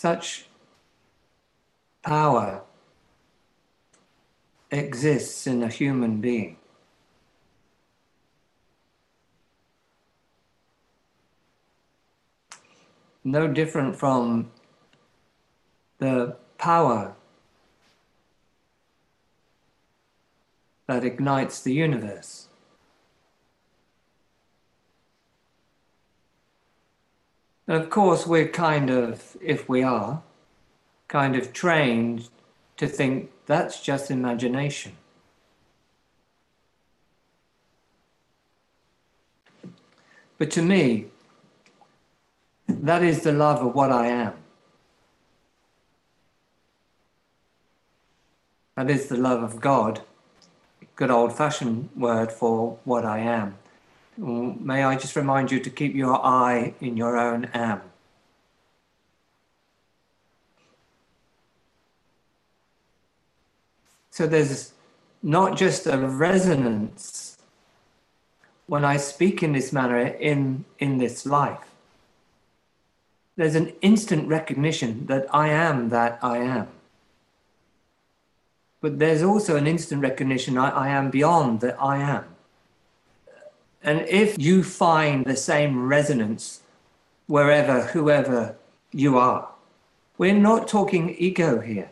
such power exists in a human being. No different from the power that ignites the universe. And of course, we're kind of, if we are, kind of trained to think that's just imagination. But to me, that is the love of what I am. That is the love of God, good old-fashioned word for what I am. May I just remind you to keep your I in your own am. So there's not just a resonance when I speak in this manner in this life. There's an instant recognition that I am. But there's also an instant recognition I am beyond that I am. And if you find the same resonance wherever, whoever you are, we're not talking ego here.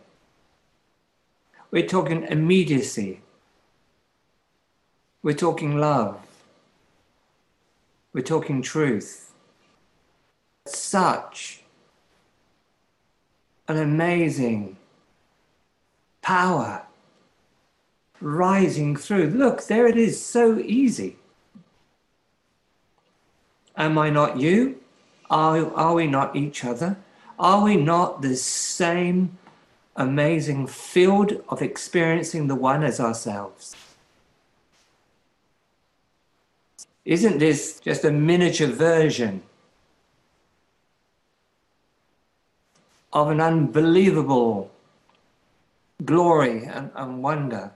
We're talking immediacy. We're talking love. We're talking truth. Such an amazing power rising through. Look, there it is, so easy. Am I not you? Are we not each other? Are we not the same amazing field of experiencing the one as ourselves? Isn't this just a miniature version of an unbelievable glory and wonder?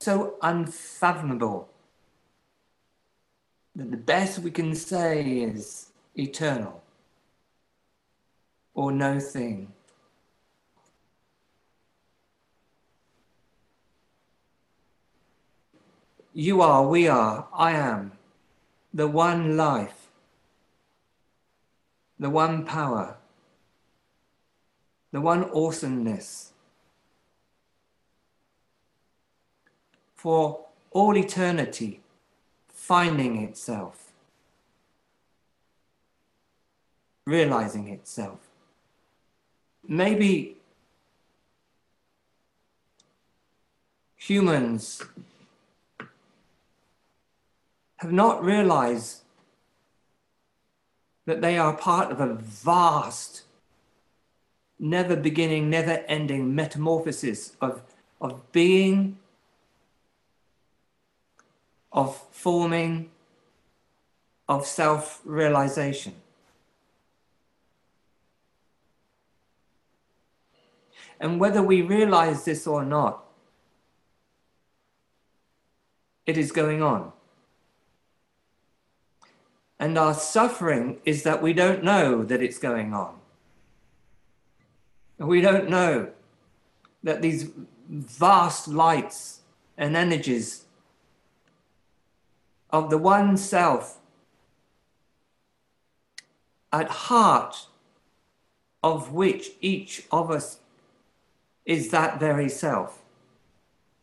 So unfathomable. That the best we can say is eternal or no thing. You are, we are, I am, the one life, the one power, the one awesomeness for all eternity. Finding itself, realizing itself. Maybe humans have not realized that they are part of a vast, never beginning, never ending metamorphosis of being, of forming, of self-realization. And whether we realize this or not, it is going on. And our suffering is that we don't know that it's going on. We don't know that these vast lights and energies of the one self, at heart of which each of us is that very self.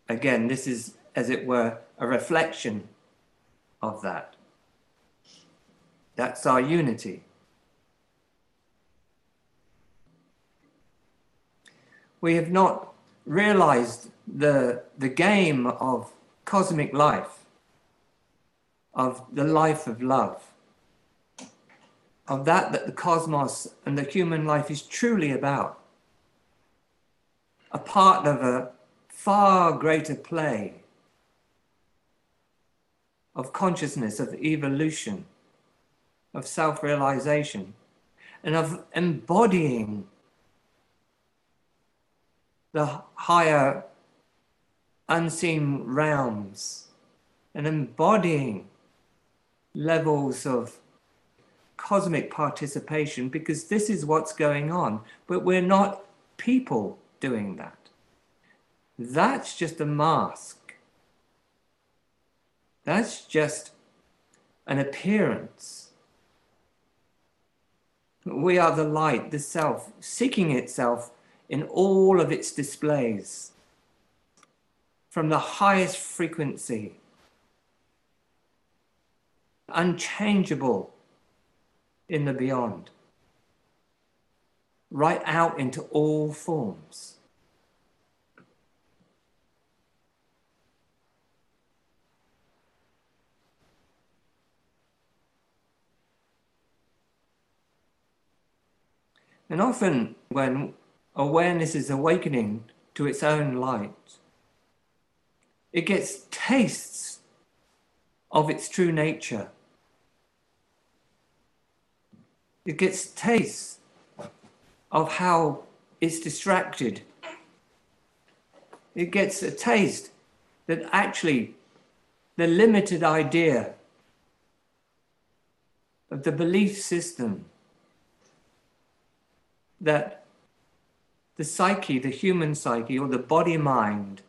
Again, this is, as it were, a reflection of that. That's our unity. We have not realized the game of cosmic life, of the life of love, of that the cosmos and the human life is truly about, a part of a far greater play of consciousness, of evolution, of self-realization, and of embodying the higher unseen realms and embodying levels of cosmic participation, because this is what's going on, but we're not people doing that. That's just a mask. That's just an appearance. We are the light, the self, seeking itself in all of its displays, from the highest frequency, unchangeable in the beyond, right out into all forms. And often when awareness is awakening to its own light, it gets tastes of its true nature. It gets tastes of how it's distracted. It gets a taste that actually the limited idea of the belief system that the psyche, the human psyche, or the body-mind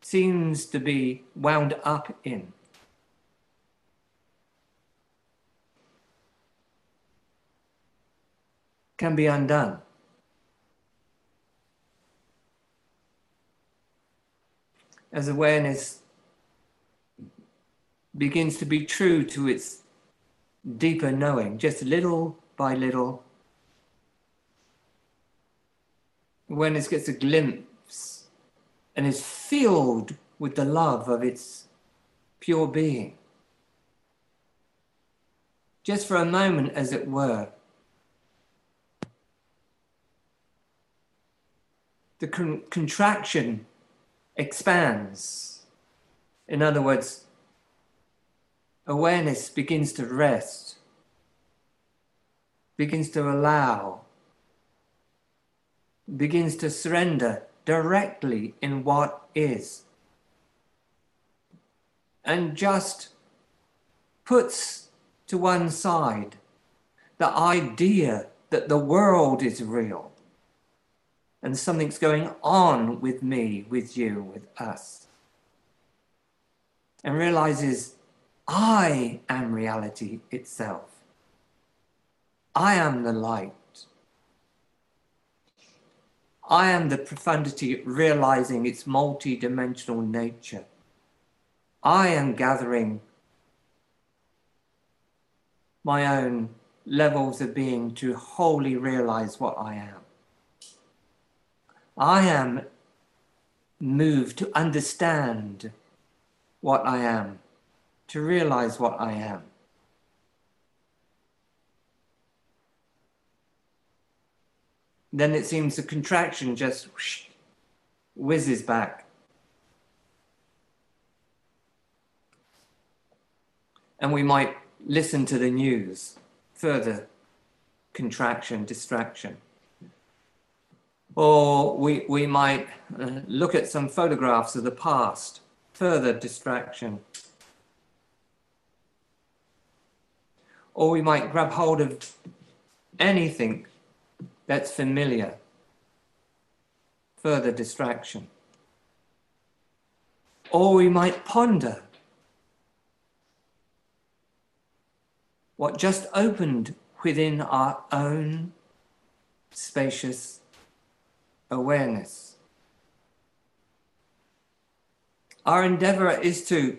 seems to be wound up in. Can be undone. As awareness begins to be true to its deeper knowing, just little by little, awareness gets a glimpse and is filled with the love of its pure being. Just for a moment, as it were, the contraction expands. In other words, awareness begins to rest, begins to allow, begins to surrender directly in what is, and just puts to one side the idea that the world is real, and something's going on with me, with you, with us. And realizes, I am reality itself. I am the light. I am the profundity realizing its multi-dimensional nature. I am gathering my own levels of being to wholly realize what I am. I am moved to understand what I am, to realize what I am. Then it seems the contraction just whoosh, whizzes back. And we might listen to the news, further contraction, distraction. Or we might look at some photographs of the past, further distraction. Or we might grab hold of anything that's familiar, further distraction. Or we might ponder what just opened within our own spacious awareness. Our endeavor is to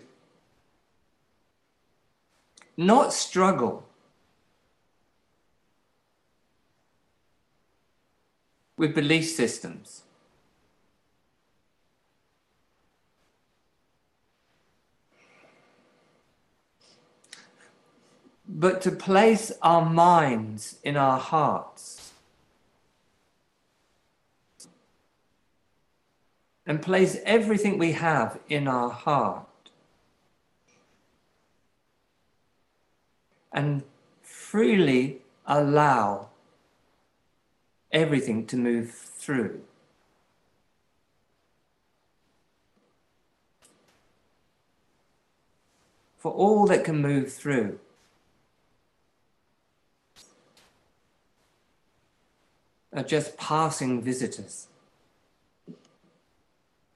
not struggle with belief systems. But to place our minds in our hearts. And place everything we have in our heart. And freely allow everything to move through. For all that can move through just passing visitors.